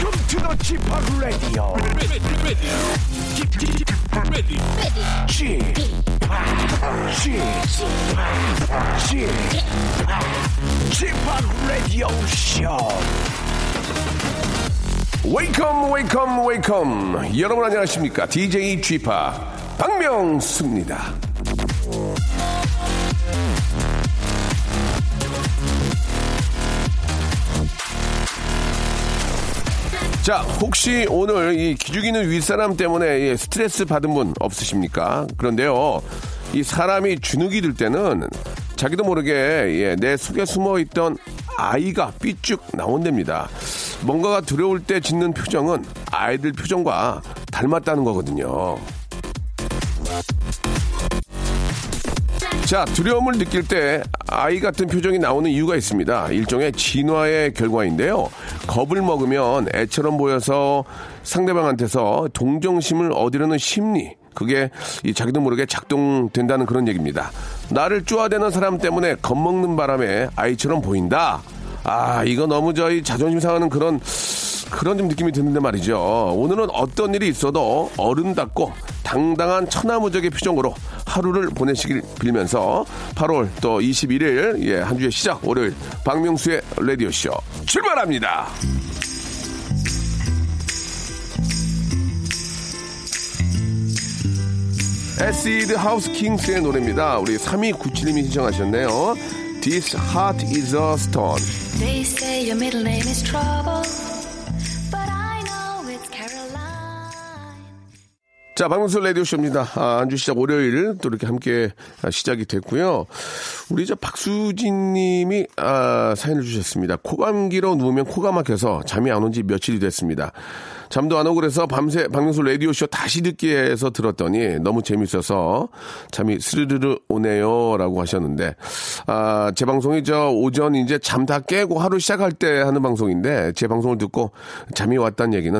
Welcome to the 쥐파 Radio. 쥐파 Radio Show. Welcome, welcome, welcome. 여러분 안녕하십니까? DJ 쥐파 박명수입니다. 자, 혹시 오늘 이 기죽이는 윗사람 때문에 스트레스 받은 분 없으십니까? 그런데요, 이 사람이 주눅이 들 때는 자기도 모르게 내 속에 숨어있던 아이가 삐쭉 나온답니다. 뭔가가 두려울 때 짓는 표정은 아이들 표정과 닮았다는 거거든요. 자, 두려움을 느낄 때 아이 같은 표정이 나오는 이유가 있습니다. 일종의 진화의 결과인데요. 겁을 먹으면 애처럼 보여서 상대방한테서 동정심을 얻으려는 심리, 그게 이 자기도 모르게 작동된다는 그런 얘기입니다. 나를 쪼아대는 사람 때문에 겁먹는 바람에 아이처럼 보인다. 아, 이거 너무 저희 자존심 상하는 그런 좀 느낌이 드는데 말이죠. 오늘은 어떤 일이 있어도 어른답고 당당한 천하무적의 표정으로 하루를 보내시길 빌면서 8월 또 21일 한 주의 시작, 월요일 박명수의 라디오쇼 출발합니다. 에시드 하우스 킹스의 노래입니다. 우리 3297님이 신청하셨네요. This heart is a stone. They say your middle name is trouble. 자, 박명수 라디오쇼입니다. 아, 한주 시작 월요일 또 이렇게 함께 시작이 됐고요. 우리 저 박수진 님이 사연을 주셨습니다. 코감기로 누우면 코가 막혀서 잠이 안 온 지 며칠이 됐습니다. 잠도 안 오고 그래서 밤새 박명수 라디오쇼 다시 듣기 해서 들었더니 너무 재밌어서 잠이 스르르 오네요 라고 하셨는데, 아, 제 방송이 저 오전 이제 잠 다 깨고 하루 시작할 때 하는 방송인데 제 방송을 듣고 잠이 왔다는 얘기는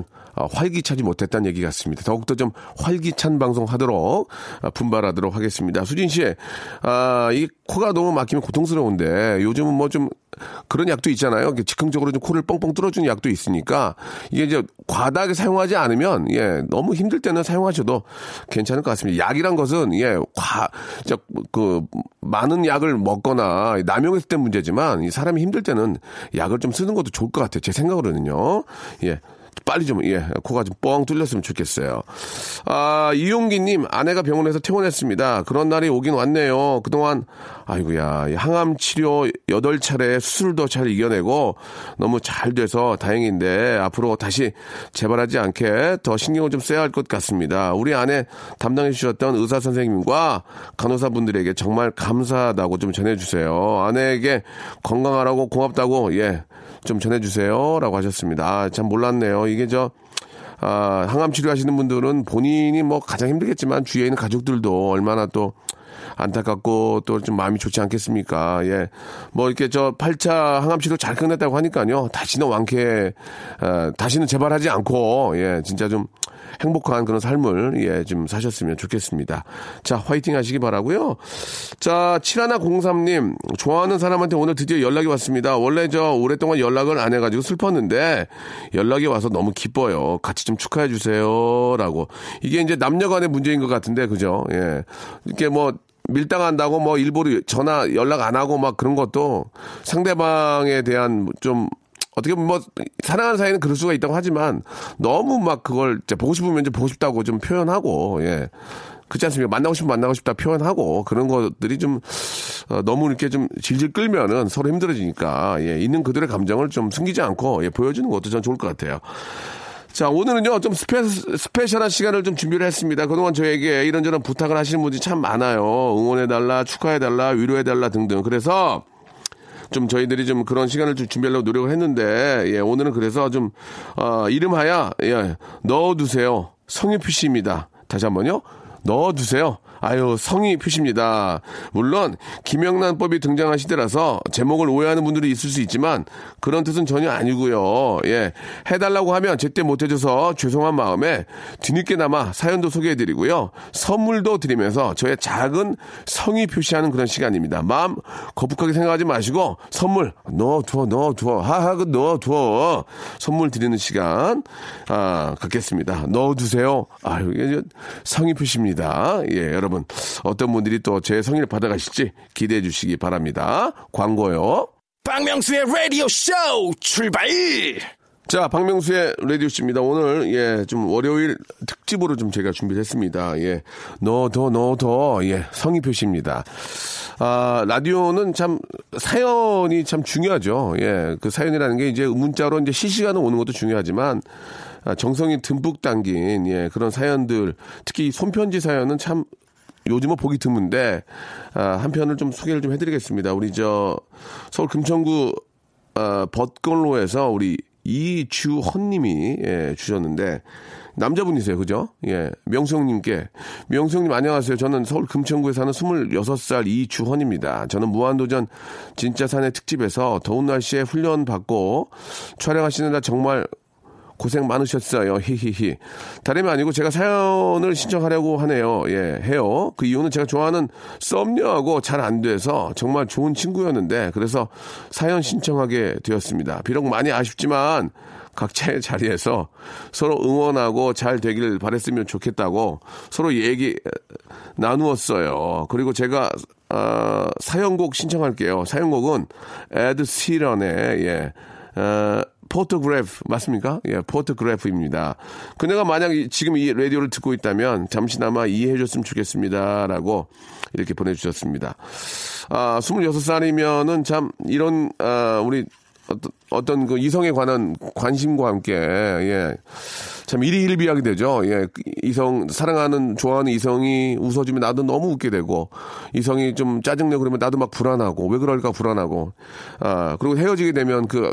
활기차지 못했다는 얘기 같습니다. 더욱더 좀 활기찬 방송하도록 분발하도록 하겠습니다. 수진 씨, 이 코가 너무 막히면 고통스러운데 요즘은 뭐 좀 그런 약도 있잖아요. 즉흥적으로 좀 코를 뻥뻥 뚫어주는 약도 있으니까 이게 이제 과다하게 사용하지 않으면 너무 힘들 때는 사용하셔도 괜찮을 것 같습니다. 약이란 것은 많은 약을 먹거나 남용했을 때 문제지만 사람이 힘들 때는 약을 좀 쓰는 것도 좋을 것 같아요. 제 생각으로는요. 빨리 좀, 코가 좀 뻥 뚫렸으면 좋겠어요. 아, 이용기님, 아내가 병원에서 퇴원했습니다. 그런 날이 오긴 왔네요. 그동안, 아이고야, 항암 치료 8차례 수술도 잘 이겨내고 너무 잘 돼서 다행인데 앞으로 다시 재발하지 않게 더 신경을 좀 써야 할 것 같습니다. 우리 아내 담당해 주셨던 의사 선생님과 간호사분들에게 정말 감사하다고 좀 전해주세요. 아내에게 건강하라고 고맙다고, 좀 전해주세요. 라고 하셨습니다. 아, 참 몰랐네요. 이게 항암 치료하시는 분들은 본인이 뭐 가장 힘들겠지만 주위에 있는 가족들도 얼마나 또 안타깝고 또 좀 마음이 좋지 않겠습니까? 예. 뭐 이렇게 8차 항암 치료 잘 끝냈다고 하니까요. 다시는 다시는 재발하지 않고, 진짜 좀 행복한 그런 삶을, 좀 사셨으면 좋겠습니다. 자, 화이팅 하시기 바라고요. 자, 7103님, 좋아하는 사람한테 오늘 드디어 연락이 왔습니다. 원래 오랫동안 연락을 안 해가지고 슬펐는데 연락이 와서 너무 기뻐요. 같이 좀 축하해 주세요라고. 이게 이제 남녀간의 문제인 것 같은데, 그죠? 예. 이렇게 뭐 밀당한다고 뭐 일부러 전화 연락 안 하고 막 그런 것도 상대방에 대한 좀 어떻게 보면 뭐 사랑하는 사이는 그럴 수가 있다고 하지만 너무 막 그걸 이제 보고 싶으면 이제 보고 싶다고 좀 표현하고, 그렇지 않습니까? 만나고 싶으면 만나고 싶다 표현하고 그런 것들이 좀 너무 이렇게 좀 질질 끌면은 서로 힘들어지니까, 있는 그들의 감정을 좀 숨기지 않고, 보여주는 것도 전 좋을 것 같아요. 자, 오늘은요, 좀 스페셜한 시간을 좀 준비를 했습니다. 그동안 저에게 이런저런 부탁을 하시는 분들이 참 많아요. 응원해달라, 축하해달라, 위로해달라 등등. 그래서 좀 저희들이 좀 그런 시간을 좀 준비하려고 노력을 했는데, 오늘은 그래서 좀, 이름하여, 넣어두세요. 성유피 씨입니다. 다시 한 번요. 넣어두세요. 아유, 성의 표시입니다. 물론 김영란법이 등장한 시대라서 제목을 오해하는 분들이 있을 수 있지만 그런 뜻은 전혀 아니고요. 예, 해달라고 하면 제때 못해줘서 죄송한 마음에 뒤늦게나마 사연도 소개해드리고요. 선물도 드리면서 저의 작은 성의 표시하는 그런 시간입니다. 마음 거북하게 생각하지 마시고 선물 넣어두어 하하그 넣어두어 선물 드리는 시간 갖겠습니다. 넣어두세요. 아유, 이게 성의 표시입니다. 예, 여러분 어떤 분들이 또 제 성의를 받아가실지 기대해 주시기 바랍니다. 광고요. 박명수의 라디오 쇼 출발. 자, 박명수의 라디오 씨입니다. 오늘 예, 좀 월요일 특집으로 좀 제가 준비했습니다. 예, 너 더 예, 성의 표시입니다. 아, 라디오는 참 사연이 참 중요하죠. 예, 그 사연이라는 게 이제 문자로 이제 실시간으로 오는 것도 중요하지만. 정성이 듬뿍 담긴 예, 그런 사연들, 특히 손편지 사연은 참 요즘은 보기 드문데 한 편을 좀 소개를 좀 해드리겠습니다. 우리 저 서울 금천구 벗걸로에서 우리 이주헌님이 예, 주셨는데 남자분이세요, 그죠? 예, 명수형님께. 명수형님 안녕하세요. 저는 서울 금천구에 사는 26살 이주헌입니다. 저는 무한도전 진짜 산의 특집에서 더운 날씨에 훈련 받고 촬영하시느라 정말 고생 많으셨어요. 히히히. 다름이 아니고 제가 사연을 신청하려고 하네요. 예, 해요. 그 이유는 제가 좋아하는 썸녀하고 잘 안 돼서 정말 좋은 친구였는데 그래서 사연 신청하게 되었습니다. 비록 많이 아쉽지만 각자의 자리에서 서로 응원하고 잘 되길 바랬으면 좋겠다고 서로 얘기 나누었어요. 그리고 제가 사연곡 신청할게요. 사연곡은 에드 시런의 예. 포토그래프 맞습니까? 예, 포토그래프입니다. 그녀가 만약 지금 이 라디오를 듣고 있다면 잠시나마 이해해 줬으면 좋겠습니다라고 이렇게 보내주셨습니다. 아, 26살이면은 참 이런 우리 어떤 그 이성에 관한 관심과 함께 예, 참 일희일비하게 되죠. 예, 이성 사랑하는 좋아하는 이성이 웃어주면 나도 너무 웃게 되고 이성이 좀 짜증내고 그러면 나도 막 불안하고 왜 그럴까 불안하고 아 그리고 헤어지게 되면 그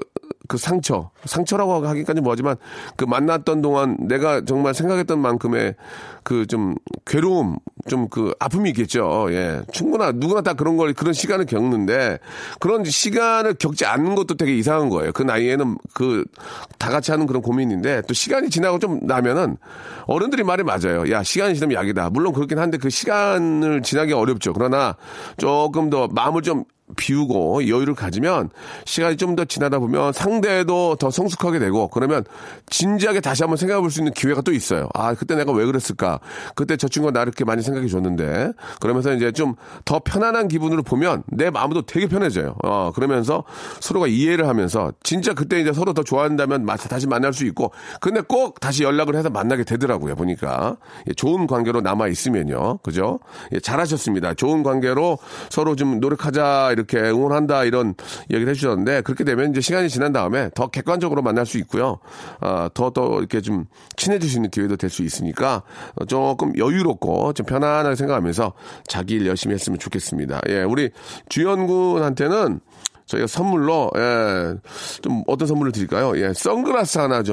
상처라고 하기까지 뭐하지만 그 만났던 동안 내가 정말 생각했던 만큼의 그 좀 괴로움 좀 그 아픔이 있겠죠. 예, 충분한 누구나 다 그런 걸 그런 시간을 겪는데 그런 시간을 겪지 않는 것도 되게 이상한 거예요. 그 나이에는 그 다 같이 하는 그런 고민인데 또 시간이 지나고 좀 나면은 어른들이 말이 맞아요. 야, 시간이 지나면 약이다. 물론 그렇긴 한데 그 시간을 지나기 어렵죠. 그러나 조금 더 마음을 좀 비우고 여유를 가지면 시간이 좀 더 지나다 보면 상대도 더 성숙하게 되고 그러면 진지하게 다시 한번 생각해 볼 수 있는 기회가 또 있어요. 아, 그때 내가 왜 그랬을까? 그때 저 친구가 나를 이렇게 많이 생각해 줬는데 그러면서 이제 좀 더 편안한 기분으로 보면 내 마음도 되게 편해져요. 그러면서 서로가 이해를 하면서 진짜 그때 이제 서로 더 좋아한다면 다시 만날 수 있고 근데 꼭 다시 연락을 해서 만나게 되더라고요. 보니까 예, 좋은 관계로 남아 있으면요, 그죠? 예, 잘하셨습니다. 좋은 관계로 서로 좀 노력하자. 이렇게 응원한다 이런 얘기를 해주셨는데 그렇게 되면 이제 시간이 지난 다음에 더 객관적으로 만날 수 있고요. 더 이렇게 좀 친해질 수 있는 기회도 될 수 있으니까 조금 여유롭고 좀 편안하게 생각하면서 자기 일 열심히 했으면 좋겠습니다. 예, 우리 주현 군한테는 저희가 선물로 예, 좀 어떤 선물을 드릴까요? 예, 선글라스 하나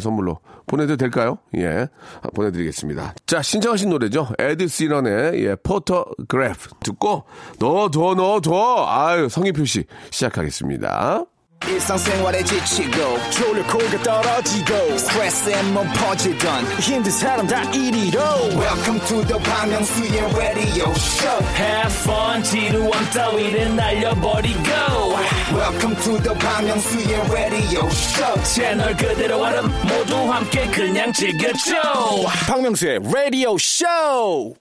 선물로 보내도 될까요? 예, 보내드리겠습니다. 자, 신청하신 노래죠. 에드 시런의 예, 포토그래프 듣고 넣어둬 아유, 성의 표시 시작하겠습니다. 일상생활에 지치고 졸려 코가 떨어지고 스트레스에 몸 퍼지던 힘든 사람 다 이리로 Welcome to the 박명수의 radio show. Have fun 지루한 따위를 날려버리고 Welcome to the 박명수의 radio show. 채널 그대로 와름 모두 함께 그냥 즐겨줘. 박명수의 radio show.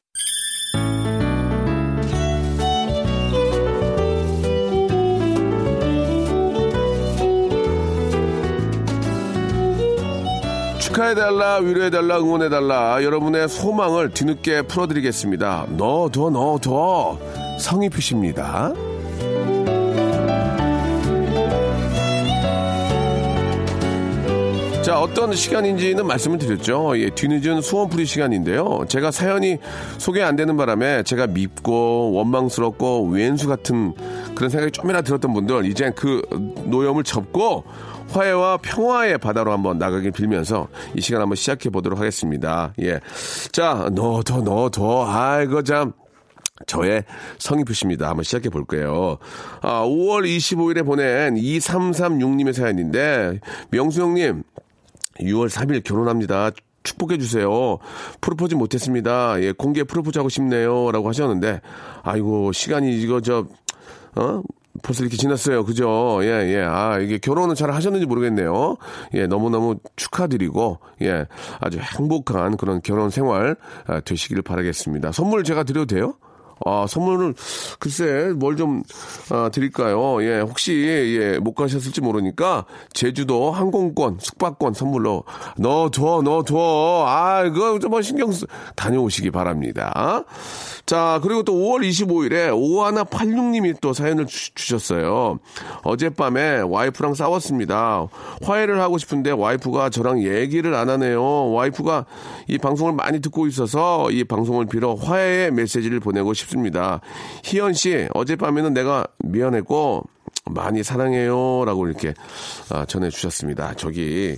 축하해달라, 위로해달라, 응원해달라. 여러분의 소망을 뒤늦게 풀어드리겠습니다. 넣어둬 성의 표시입니다. 자, 어떤 시간인지는 말씀을 드렸죠. 예, 뒤늦은 소원풀이 시간인데요. 제가 사연이 소개 안 되는 바람에 제가 밉고 원망스럽고 왼수 같은 그런 생각이 좀이나 들었던 분들 이제 그 노염을 접고 화해와 평화의 바다로 한번 나가길 빌면서 이 시간 한번 시작해 보도록 하겠습니다. 예. 자, 너도. 아이고, 참. 저의 성의표시입니다. 한번 시작해 볼게요. 5월 25일에 보낸 2336님의 사연인데, 명수 형님, 6월 3일 결혼합니다. 축복해 주세요. 프로포즈 못했습니다. 예, 공개 프로포즈 하고 싶네요.라고 하셨는데, 아이고 시간이 이거 벌써 이렇게 지났어요. 그죠? 예. 아, 이게 결혼은 잘 하셨는지 모르겠네요. 예, 너무너무 축하드리고, 예, 아주 행복한 그런 결혼 생활 되시기를 바라겠습니다. 선물 제가 드려도 돼요? 선물을, 글쎄, 뭘 좀, 드릴까요? 예, 혹시, 예, 못 가셨을지 모르니까, 제주도 항공권, 숙박권 선물로, 넣어둬. 이거 좀 신경 다녀오시기 바랍니다. 자, 그리고 또 5월 25일에 5186님이 또 사연을 주셨어요. 어젯밤에 와이프랑 싸웠습니다. 화해를 하고 싶은데 와이프가 저랑 얘기를 안 하네요. 와이프가 이 방송을 많이 듣고 있어서 이 방송을 빌어 화해의 메시지를 보내고 싶습니다. 희연 씨, 어젯밤에는 내가 미안했고 많이 사랑해요라고 이렇게 전해 주셨습니다. 저기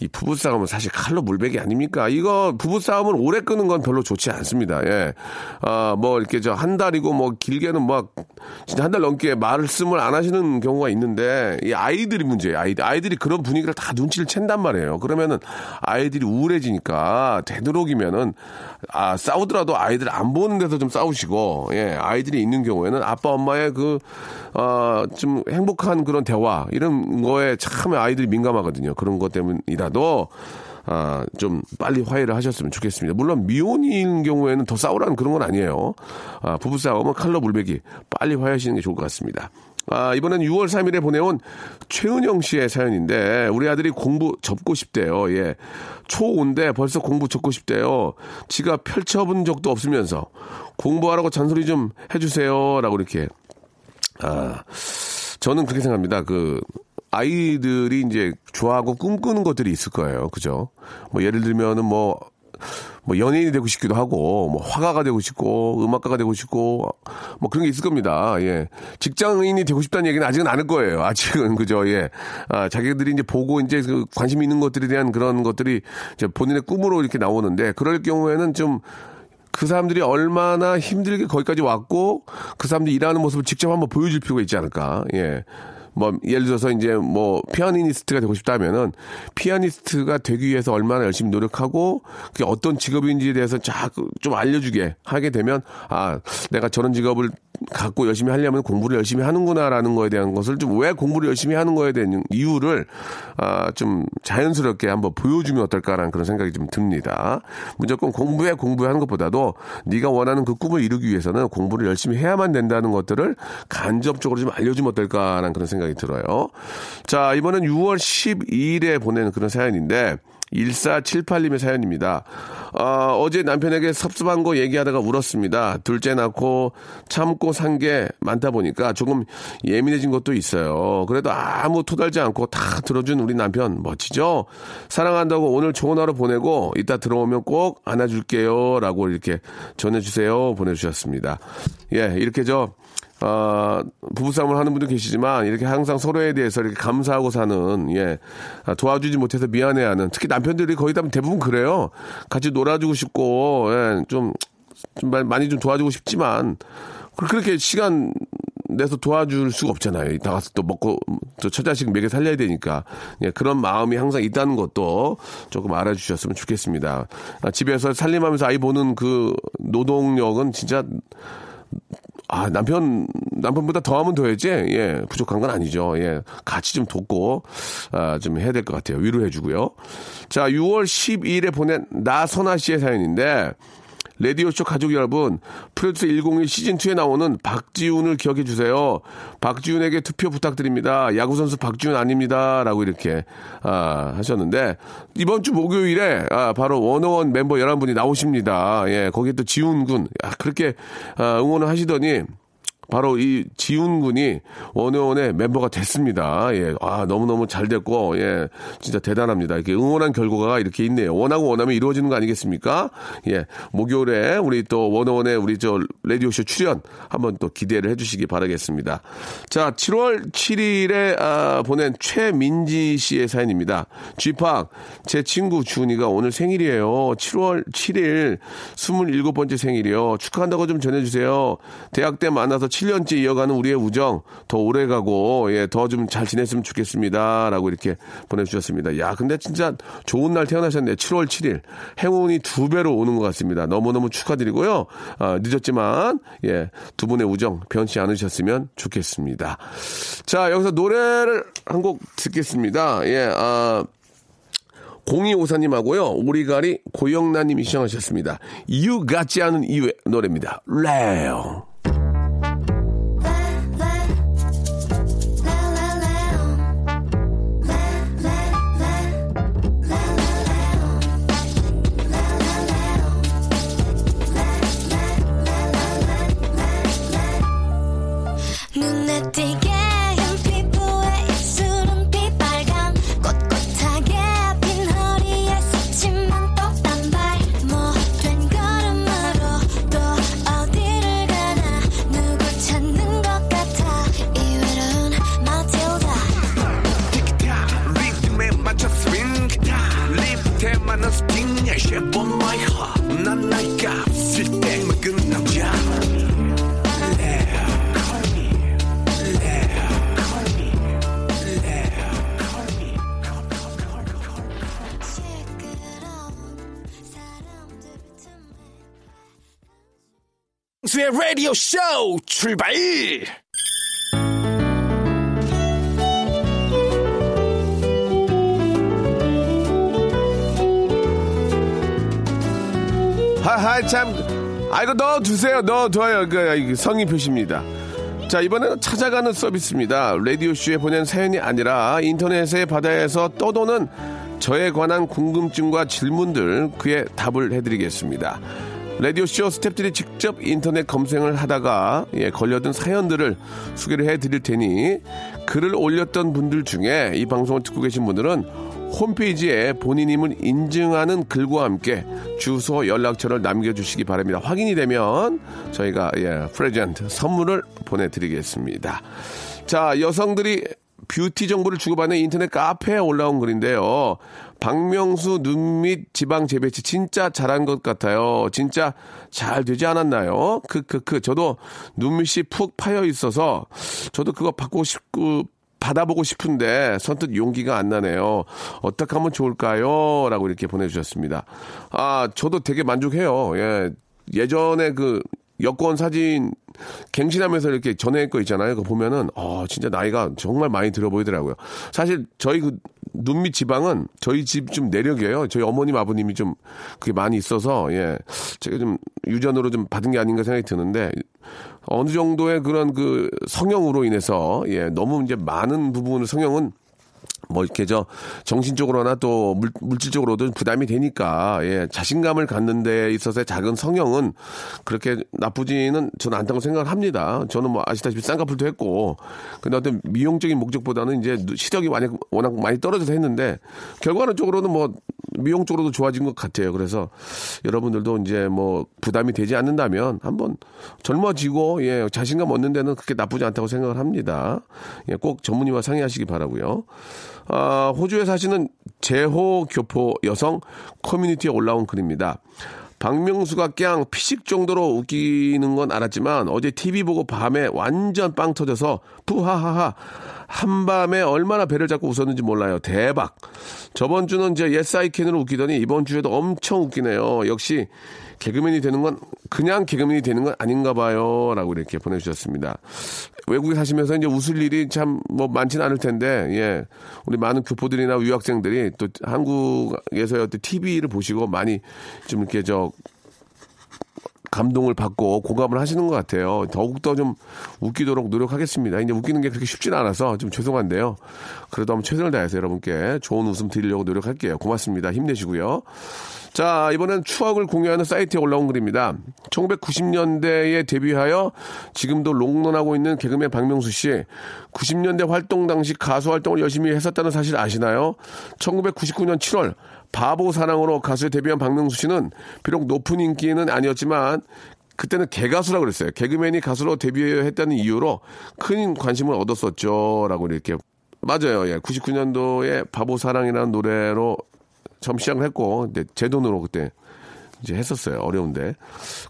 이 부부 싸움은 사실 칼로 물베기 아닙니까? 이거 부부 싸움을 오래 끄는 건 별로 좋지 않습니다. 예, 뭐 이렇게 한 달이고 뭐 길게는 막 진짜 한 달 넘게 말씀을 안 하시는 경우가 있는데 이 아이들이 문제예요. 아이들이 그런 분위기를 다 눈치를 챈단 말이에요. 그러면은 아이들이 우울해지니까 되도록이면은 싸우더라도 아이들 안 보는 데서 좀 싸우시고, 예, 아이들이 있는 경우에는 아빠 엄마의 그 좀 행복한 그런 대화 이런 거에 참 아이들이 민감하거든요. 그런 것 때문이라도 좀 빨리 화해를 하셨으면 좋겠습니다. 물론 미혼인 경우에는 더 싸우라는 그런 건 아니에요. 부부싸움은 칼로 물베기 빨리 화해하시는 게 좋을 것 같습니다. 이번엔 6월 3일에 보내온 최은영 씨의 사연인데, 우리 아들이 공부 접고 싶대요. 예. 초5인데 벌써 공부 접고 싶대요. 지가 펼쳐본 적도 없으면서 공부하라고 잔소리 좀 해주세요. 라고 이렇게. 저는 그렇게 생각합니다. 아이들이 이제 좋아하고 꿈꾸는 것들이 있을 거예요. 그죠? 뭐, 예를 들면은 뭐 연예인이 되고 싶기도 하고, 뭐 화가가 되고 싶고, 음악가가 되고 싶고, 뭐 그런 게 있을 겁니다. 예, 직장인이 되고 싶다는 얘기는 아직은 않을 거예요. 아직은 그죠. 예, 자기들이 이제 보고 이제 그 관심 있는 것들에 대한 그런 것들이 이제 본인의 꿈으로 이렇게 나오는데, 그럴 경우에는 좀 그 사람들이 얼마나 힘들게 거기까지 왔고, 그 사람들이 일하는 모습을 직접 한번 보여줄 필요가 있지 않을까. 예. 뭐, 예를 들어서 이제 피아니스트가 되고 싶다면은, 피아니스트가 되기 위해서 얼마나 열심히 노력하고, 그게 어떤 직업인지에 대해서 좀 알려주게 하게 되면, 내가 저런 직업을 갖고 열심히 하려면 공부를 열심히 하는구나라는 거에 대한 것을 좀, 왜 공부를 열심히 하는 거에 대한 이유를, 좀 자연스럽게 한번 보여주면 어떨까라는 그런 생각이 좀 듭니다. 무조건 공부하는 것보다도, 네가 원하는 그 꿈을 이루기 위해서는 공부를 열심히 해야만 된다는 것들을 간접적으로 좀 알려주면 어떨까라는 그런 생각이 들어요. 자, 이번엔 6월 12일에 보내는 그런 사연인데, 1478님의 사연입니다. 어제 남편에게 섭섭한 거 얘기하다가 울었습니다. 둘째 낳고 참고 산 게 많다 보니까 조금 예민해진 것도 있어요. 그래도 아무 토달지 않고 다 들어준 우리 남편 멋지죠? 사랑한다고 오늘 좋은 하루 보내고 이따 들어오면 꼭 안아줄게요. 라고 이렇게 전해주세요. 보내주셨습니다. 예, 이렇게 부부싸움을 하는 분도 계시지만, 이렇게 항상 서로에 대해서 이렇게 감사하고 사는, 예, 도와주지 못해서 미안해하는, 특히 남편들이 거의 다 대부분 그래요. 같이 놀아주고 싶고, 예, 좀 많이 좀 도와주고 싶지만, 그렇게 시간 내서 도와줄 수가 없잖아요. 나가서 또 먹고, 또 처자식 먹여 살려야 되니까. 예, 그런 마음이 항상 있다는 것도 조금 알아주셨으면 좋겠습니다. 집에서 살림하면서 아이 보는 그 노동력은 진짜, 남편보다 더 하면 더 해야지, 예, 부족한 건 아니죠. 예, 같이 좀 돕고, 좀 해야 될 것 같아요. 위로해주고요. 자, 6월 12일에 보낸 나선아 씨의 사연인데, 라디오쇼 가족 여러분, 프로듀스 101 시즌2에 나오는 박지훈을 기억해주세요. 박지훈에게 투표 부탁드립니다. 야구선수 박지훈 아닙니다. 라고 이렇게 하셨는데, 이번 주 목요일에 바로 워너원 멤버 11분이 나오십니다. 예, 거기에 또 지훈군, 그렇게 응원을 하시더니 바로 이 지훈 군이 워너원의 멤버가 됐습니다. 예. 아, 너무너무 잘 됐고, 예. 진짜 대단합니다. 이렇게 응원한 결과가 이렇게 있네요. 원하고 원하면 이루어지는 거 아니겠습니까? 예. 목요일에 우리 또 워너원의 우리 저 라디오쇼 출연 한번 또 기대를 해주시기 바라겠습니다. 자, 7월 7일에 보낸 최민지 씨의 사연입니다. 쥐팍, 제 친구 주은이가 오늘 생일이에요. 7월 7일 27번째 생일이요. 축하한다고 좀 전해주세요. 대학 때 만나서 7년째 이어가는 우리의 우정 더 오래가고 예, 더 좀 잘 지냈으면 좋겠습니다. 라고 이렇게 보내주셨습니다. 야, 근데 진짜 좋은 날 태어나셨네. 7월 7일 행운이 두 배로 오는 것 같습니다. 너무너무 축하드리고요. 늦었지만 예, 두 분의 우정 변치 않으셨으면 좋겠습니다. 자, 여기서 노래를 한 곡 듣겠습니다. 예, 0254님하고요. 오리가리 고영란님이 시청하셨습니다. 이유 같지 않은 이유의 노래입니다. 레오. 라디오 쇼 출발! 하하, 참. 아이고, 넣어두세요. 넣어둬요. 그, 성의 표시입니다. 자, 이번에는 찾아가는 서비스입니다. 라디오 쇼에 보낸 사연이 아니라 인터넷의 바다에서 떠도는 저에 관한 궁금증과 질문들, 그에 답을 해드리겠습니다. 라디오쇼 스탭들이 직접 인터넷 검색을 하다가 예, 걸려든 사연들을 소개를 해드릴 테니 글을 올렸던 분들 중에 이 방송을 듣고 계신 분들은 홈페이지에 본인임을 인증하는 글과 함께 주소, 연락처를 남겨주시기 바랍니다. 확인이 되면 저희가 예, 프레젠트 선물을 보내드리겠습니다. 자, 여성들이 뷰티 정보를 주고받는 인터넷 카페에 올라온 글인데요. 박명수 눈 밑 지방 재배치 진짜 잘한 것 같아요. 진짜 잘 되지 않았나요? 저도 눈밑이 푹 파여 있어서 저도 그거 받고 싶고 받아보고 싶은데 선뜻 용기가 안 나네요. 어떻게 하면 좋을까요? 라고 이렇게 보내주셨습니다. 아, 저도 되게 만족해요. 예, 예전에 그 여권 사진 갱신하면서 이렇게 전해낸 거 있잖아요. 그거 보면은, 진짜 나이가 정말 많이 들어 보이더라고요. 사실 저희 그 눈밑 지방은 저희 집 좀 내력이에요. 저희 어머님, 아버님이 좀 그게 많이 있어서, 예. 제가 좀 유전으로 좀 받은 게 아닌가 생각이 드는데, 어느 정도의 그런 그 성형으로 인해서, 예. 너무 이제 많은 부분을 성형은 뭐 이렇게 저 정신적으로나 또 물질적으로도 부담이 되니까 예, 자신감을 갖는 데 있어서의 작은 성형은 그렇게 나쁘지는 저는 않다고 생각을 합니다. 저는 뭐 아시다시피 쌍꺼풀도 했고 근데 어떤 미용적인 목적보다는 이제 시력이 워낙 많이 떨어져서 했는데 결과적으로는 뭐 미용 쪽으로도 좋아진 것 같아요. 그래서 여러분들도 이제 뭐 부담이 되지 않는다면 한번 젊어지고 예, 자신감 얻는 데는 그렇게 나쁘지 않다고 생각을 합니다. 예, 꼭 전문의와 상의하시기 바라고요. 호주에 사시는 제호교포 여성 커뮤니티에 올라온 글입니다. 박명수가 그냥 피식 정도로 웃기는 건 알았지만 어제 TV 보고 밤에 완전 빵 터져서 푸하하하 한밤에 얼마나 배를 잡고 웃었는지 몰라요. 대박. 저번 주는 이제 예스아이캔으로 웃기더니 이번 주에도 엄청 웃기네요. 역시 개그맨이 되는 건 그냥 개그맨이 되는 건 아닌가 봐요. 라고 이렇게 보내주셨습니다. 외국에 사시면서 이제 웃을 일이 참 뭐 많지는 않을 텐데, 예. 우리 많은 교포들이나 유학생들이 또 한국에서 어떤 TV를 보시고 많이 좀 이렇게 저 감동을 받고 공감을 하시는 것 같아요. 더욱더 좀 웃기도록 노력하겠습니다. 이제 웃기는 게 그렇게 쉽지는 않아서 좀 죄송한데요. 그래도 한번 최선을 다해서 여러분께 좋은 웃음 드리려고 노력할게요. 고맙습니다. 힘내시고요. 자, 이번엔 추억을 공유하는 사이트에 올라온 글입니다. 1990년대에 데뷔하여 지금도 롱런하고 있는 개그맨 박명수 씨. 90년대 활동 당시 가수 활동을 열심히 했었다는 사실 아시나요? 1999년 7월 바보 사랑으로 가수에 데뷔한 박명수 씨는 비록 높은 인기는 아니었지만 그때는 개가수라고 그랬어요. 개그맨이 가수로 데뷔했다는 이유로 큰 관심을 얻었었죠. 라고 이렇게. 맞아요. 예. 99년도에 바보 사랑이라는 노래로 처음 시작을 했고, 이제 제 돈으로 그때 이제 했었어요. 어려운데.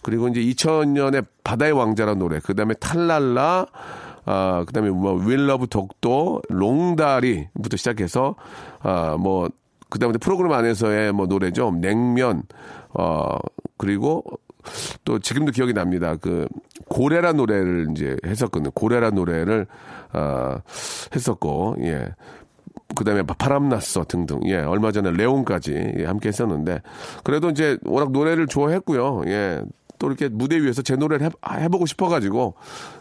그리고 이제 2000년에 바다의 왕자라는 노래, 그 다음에 탈랄라, 아, 그 다음에 뭐, 윌러브 독도, 롱다리부터 시작해서, 아, 뭐, 그 다음에 프로그램 안에서의 뭐 노래죠. 냉면, 그리고 또 지금도 기억이 납니다. 그 고래라 노래를 이제 했었거든요. 고래라 노래를 했었고, 예. 그다음에 바람났어 등등, 예, 얼마 전에 레온까지, 예, 함께 했었는데, 그래도 이제 워낙 노래를 좋아했고요. 예, 또 이렇게 무대 위에서 제 노래를 해보고 싶어가지고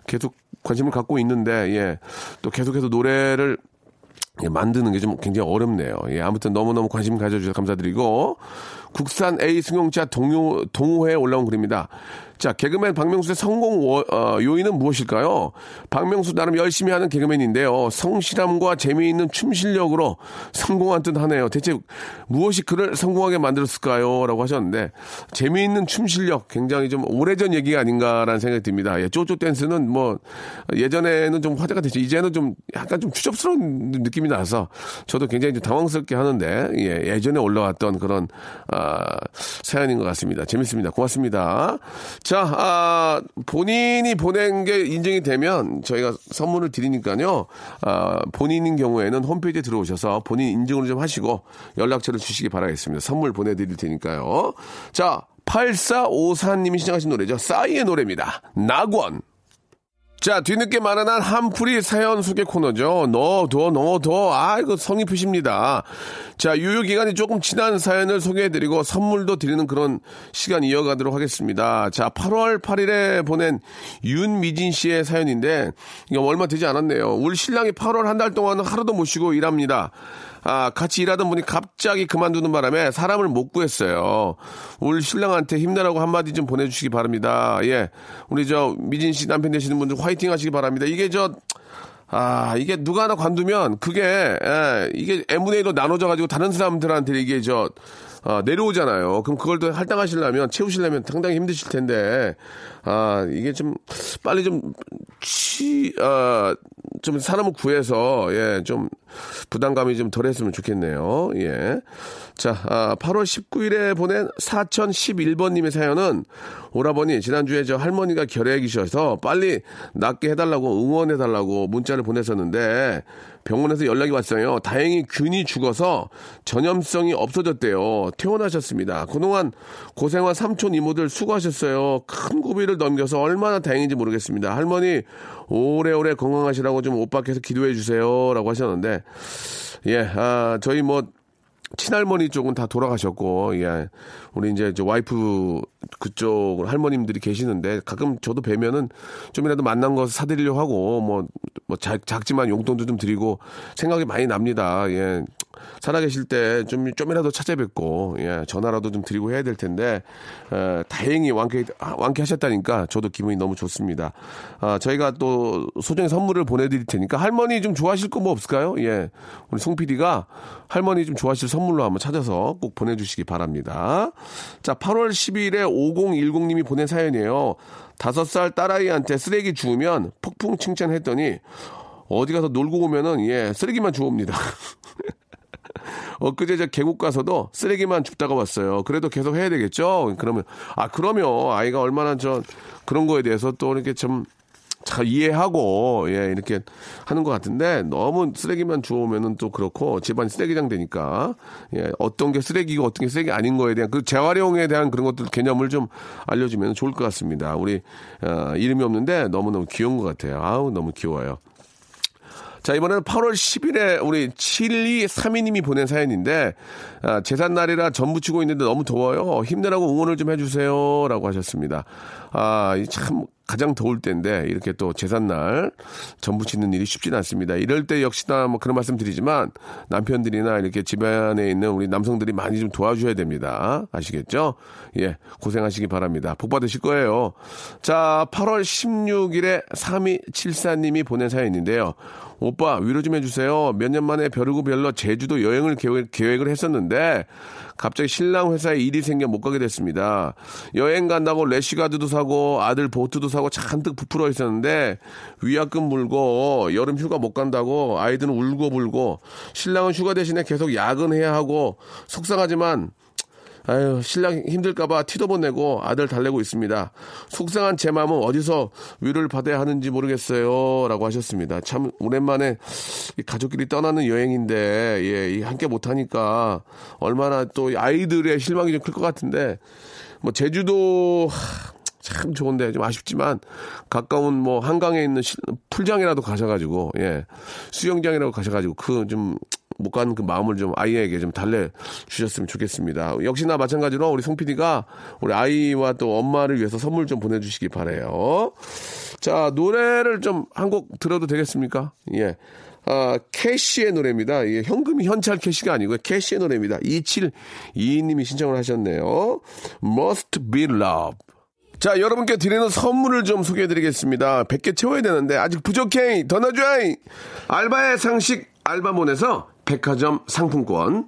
계속 관심을 갖고 있는데, 예, 또 계속해서 노래를, 예, 만드는 게 좀 굉장히 어렵네요. 예, 아무튼 너무너무 관심 가져주셔서 감사드리고, 국산 A 승용차 동호회에 올라온 글입니다. 자, 개그맨 박명수의 성공 요인은 무엇일까요? 박명수 나름 열심히 하는 개그맨인데요. 성실함과 재미있는 춤 실력으로 성공한 듯 하네요. 대체 무엇이 그를 성공하게 만들었을까요? 라고 하셨는데, 재미있는 춤 실력, 굉장히 좀 오래전 얘기가 아닌가라는 생각이 듭니다. 예, 쪼쪼 댄스는 뭐, 예전에는 좀 화제가 됐죠. 이제는 좀 약간 좀 추접스러운 느낌이 나서 저도 굉장히 좀 당황스럽게 하는데, 예, 예전에 올라왔던 그런, 사연인 것 같습니다. 재밌습니다. 고맙습니다. 자, 본인이 보낸 게 인증이 되면 저희가 선물을 드리니까요. 본인인 경우에는 홈페이지에 들어오셔서 본인 인증을 좀 하시고 연락처를 주시기 바라겠습니다. 선물 보내드릴 테니까요. 자, 8454님이 신청하신 노래죠. 싸이의 노래입니다. 낙원. 자, 뒤늦게 마련한 한풀이 사연 소개 코너죠. 넣어둬. 아, 이거 성의 표시입니다. 자, 유효기간이 조금 지난 사연을 소개해드리고 선물도 드리는 그런 시간 이어가도록 하겠습니다. 자, 8월 8일에 보낸 윤미진 씨의 사연인데, 이거 얼마 되지 않았네요. 우리 신랑이 8월 한 달 동안 하루도 못 쉬고 일합니다. 아, 같이 일하던 분이 갑자기 그만두는 바람에 사람을 못 구했어요. 우리 신랑한테 힘내라고 한마디 좀 보내주시기 바랍니다. 예. 우리 저 미진 씨 남편 되시는 분들 화이팅 하시기 바랍니다. 이게 이게 누가 하나 관두면 그게, 예, 이게 M&A로 나눠져가지고 다른 사람들한테 이게 내려오잖아요. 그럼 그걸 또 할당하시려면, 채우시려면 상당히 힘드실 텐데, 이게 좀, 빨리 좀, 좀 사람을 구해서, 예, 좀, 부담감이 좀 덜 했으면 좋겠네요. 예. 자, 8월 19일에 보낸 4011번님의 사연은, 오라버니, 지난주에 저 할머니가 결핵이셔서 빨리 낫게 해달라고, 응원해달라고 문자를 보냈었는데, 병원에서 연락이 왔어요. 다행히 균이 죽어서 전염성이 없어졌대요. 퇴원하셨습니다. 그동안 고생한 삼촌 이모들 수고하셨어요. 큰 고비를 넘겨서 얼마나 다행인지 모르겠습니다. 할머니 오래오래 건강하시라고 좀 오빠께서 기도해 주세요. 라고 하셨는데, 예, 저희 뭐 친할머니 쪽은 다 돌아가셨고, 예, 우리 이제 저 와이프 그쪽 할머님들이 계시는데 가끔 저도 뵈면은 좀이라도 만난 거 사드리려고 하고, 뭐 작지만 용돈도 좀 드리고 생각이 많이 납니다. 예, 살아계실 때 좀이라도 찾아뵙고, 예, 전화라도 좀 드리고 해야 될 텐데, 다행히 완쾌하셨다니까 저도 기분이 너무 좋습니다. 저희가 또 소정의 선물을 보내드릴 테니까 할머니 좀 좋아하실 거 뭐 없을까요? 예, 우리 송 PD가 할머니 좀 좋아하실 선물로 한번 찾아서 꼭 보내주시기 바랍니다. 자, 8월 10일에 5010님이 보낸 사연이에요. 5살 딸아이한테 쓰레기 주우면 폭풍 칭찬했더니 어디 가서 놀고 오면은, 예, 쓰레기만 주웁니다. 엊그제 저 계곡 가서도 쓰레기만 줍다가 왔어요. 그래도 계속 해야 되겠죠? 그러면 아이가 얼마나 저 그런 거에 대해서 또 이렇게 좀 잘 이해하고, 예, 이렇게 하는 것 같은데, 너무 쓰레기만 주우면은 또 그렇고, 집안이 쓰레기장 되니까, 예, 어떤 게 쓰레기고 어떤 게 쓰레기 아닌 거에 대한 그 재활용에 대한 그런 것들 개념을 좀 알려주면 좋을 것 같습니다. 우리, 이름이 없는데 너무너무 귀여운 것 같아요. 아우, 너무 귀여워요. 자, 이번에는 8월 10일에 우리 7232님이 보낸 사연인데, 제삿날이라 전부 치고 있는데 너무 더워요. 힘내라고 응원을 좀 해주세요. 라고 하셨습니다. 참, 가장 더울 때인데 이렇게 또 제삿날 전부 짓는 일이 쉽진 않습니다. 이럴 때 역시나 뭐 그런 말씀 드리지만 남편들이나 이렇게 집안에 있는 우리 남성들이 많이 좀 도와줘야 됩니다. 아시겠죠? 예, 고생하시기 바랍니다. 복 받으실 거예요. 자, 8월 16일에 3274님이 보낸 사연인데요. 오빠 위로 좀 해주세요. 몇 년 만에 벼르고 별러 제주도 여행을 계획을 했었는데 갑자기 신랑 회사에 일이 생겨 못 가게 됐습니다. 여행 간다고 래시가드도 사고 아들 보트도 사고 잔뜩 부풀어 있었는데 위약금 물고 여름 휴가 못 간다고 아이들은 울고 불고 신랑은 휴가 대신에 계속 야근해야 하고 속상하지만 아유, 신랑 힘들까봐 티도 못 내고 아들 달래고 있습니다. 속상한 제 마음은 어디서 위로를 받아야 하는지 모르겠어요. 라고 하셨습니다. 참, 오랜만에 가족끼리 떠나는 여행인데, 예, 함께 못하니까 얼마나 또 아이들의 실망이 좀 클 것 같은데, 뭐, 제주도, 참 좋은데 좀 아쉽지만 가까운 뭐 한강에 있는 풀장이라도 가셔가지고 예 수영장이라고 가셔가지고 그 좀 못 간 그 마음을 좀 아이에게 좀 달래 주셨으면 좋겠습니다. 역시나 마찬가지로 우리 송 PD가 우리 아이와 또 엄마를 위해서 선물 좀 보내주시기 바래요. 자 노래를 좀 한 곡 들어도 되겠습니까? 예. 아, 캐시의 노래입니다. 예, 현금이 현찰 캐시가 아니고요. 캐시의 노래입니다. 2722님이 신청을 하셨네요. Must be love. 자, 여러분께 드리는 선물을 좀 소개해드리겠습니다. 100개 채워야 되는데 아직 부족해. 더 넣어줘. 알바의 상식 알바몬에서 백화점 상품권,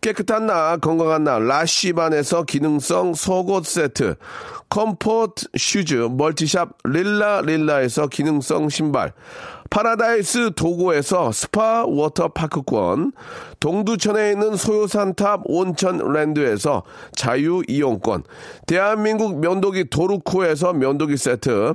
깨끗한 날 건강한 날 라쉬반에서 기능성 속옷 세트, 컴포트 슈즈 멀티샵 릴라릴라에서 기능성 신발, 파라다이스 도고에서 스파 워터파크권, 동두천에 있는 소요산탑 온천랜드에서 자유이용권, 대한민국 면도기 도루코에서 면도기 세트,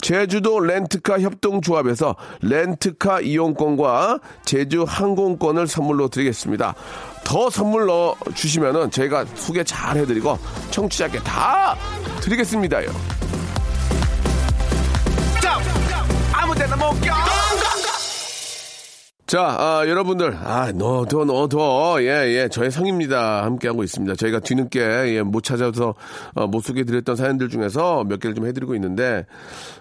제주도 렌트카 협동조합에서 렌트카 이용권과 제주 항공권을 선물로 드리겠습니다. 더 선물 넣어주시면은 저희가 소개 잘 해드리고 청취자께 다 드리겠습니다요. 아무데나 못 가. 자, 아, 여러분들, 아, 너도, 예, 저의 성입니다. 함께하고 있습니다. 저희가 뒤늦게, 예, 못 찾아서, 못 소개해드렸던 사연들 중에서 몇 개를 좀 해드리고 있는데,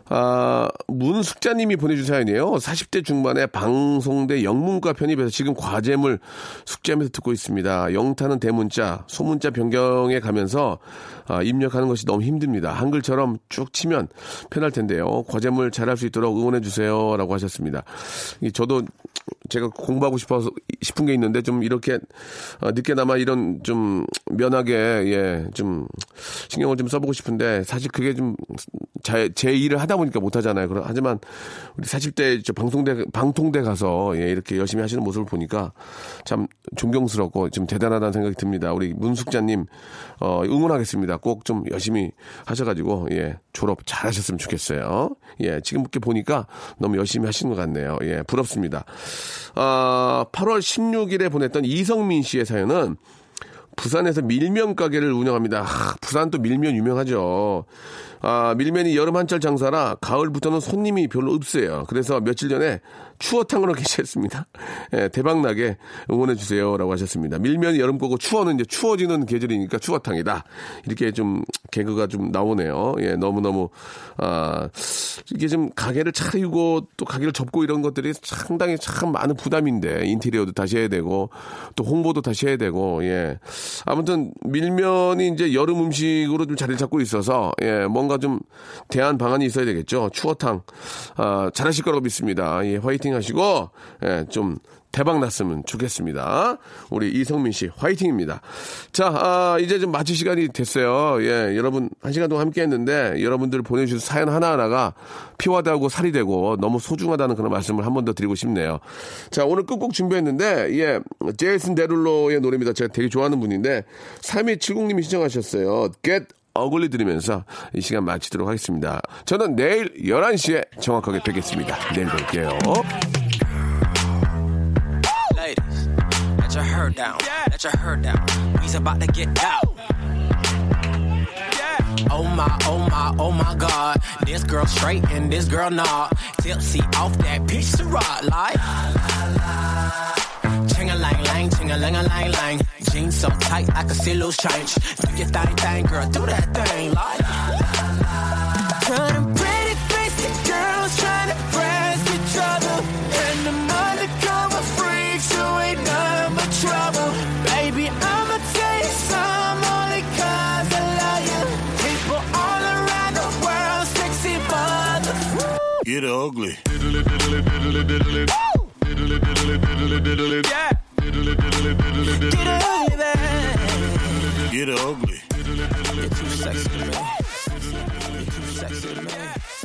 아, 문숙자님이 보내준 사연이에요. 40대 중반에 방송대 영문과 편입해서 지금 과제물 숙제하면서 듣고 있습니다. 영타는 대문자, 소문자 변경에 가면서, 아, 입력하는 것이 너무 힘듭니다. 한글처럼 쭉 치면 편할 텐데요. 과제물 잘할 수 있도록 응원해주세요. 라고 하셨습니다. 저도, 제가 공부하고 싶은 게 있는데 좀 이렇게 늦게나마 이런 좀 면하게 예, 좀 신경을 좀 써보고 싶은데 사실 그게 좀 제 일을 하다 보니까 못하잖아요. 하지만 우리 40대 저 방통대 가서 예, 이렇게 열심히 하시는 모습을 보니까 참 존경스럽고 좀 대단하다는 생각이 듭니다. 우리 문숙자님 응원하겠습니다. 꼭 좀 열심히 하셔가지고 예, 졸업 잘하셨으면 좋겠어요. 예, 지금 이렇게 보니까 너무 열심히 하시는 것 같네요. 예, 부럽습니다. 8월 16일에 보냈던 이성민 씨의 사연은 부산에서 밀면 가게를 운영합니다. 아, 부산 또 밀면 유명하죠. 아, 밀면이 여름 한철 장사라 가을부터는 손님이 별로 없어요. 그래서 며칠 전에 추어탕으로 개시했습니다. 예, 대박나게 응원해주세요. 라고 하셨습니다. 밀면이 여름 거고 추어는 이제 추워지는 계절이니까 추어탕이다. 이렇게 좀 개그가 좀 나오네요. 예, 너무너무, 아, 이게 좀 가게를 차리고 또 가게를 접고 이런 것들이 상당히 참 많은 부담인데, 인테리어도 다시 해야 되고, 또 홍보도 다시 해야 되고, 예. 아무튼 밀면이 이제 여름 음식으로 좀 자리를 잡고 있어서, 예, 뭔가 좀 대안 방안이 있어야 되겠죠. 추어탕. 아, 잘하실 거라고 믿습니다. 예, 화이팅 하시고, 예, 좀 대박 났으면 좋겠습니다. 우리 이성민 씨 화이팅입니다. 자, 아, 이제 좀 마칠 시간이 됐어요. 예, 여러분 1시간 동안 함께 했는데 여러분들 보내주신 사연 하나하나가 피와 달고 살이 되고 너무 소중하다는 그런 말씀을 한 번 더 드리고 싶네요. 자, 오늘 끝곡 준비했는데, 예, 제이슨 데룰로의 노래입니다. 제가 되게 좋아하는 분인데 3270님이 신청하셨어요. Get Ugly 들으면서 이 시간 마치도록 하겠습니다. 저는 내일 11시에 정확하게 뵙겠습니다. 내일 뵐게요. Let your hair down, let your hair down. We's about to get down. Oh my, oh my, oh my God. This girl straight and this girl nah. Tipsy off that peach Syrah, like ching-a-lang-lang, ching-a-lang-a-lang-lang. Jeans so tight I can see loose change. Do your thing, thing, girl, do that thing, like tryna pretty face the girls tryna press each other and the undercover freaks who ain't nothing. Trouble, baby, I'ma tell you some only cause I love you. People all around the world, sexy mother. Get ugly. Diddly, diddly, diddly, diddly. Diddly, diddly, diddly, diddly. Yeah. Diddly, diddly, diddly, diddly. Get ugly, man. Get ugly. You're too sexy, man. You're too sexy, man.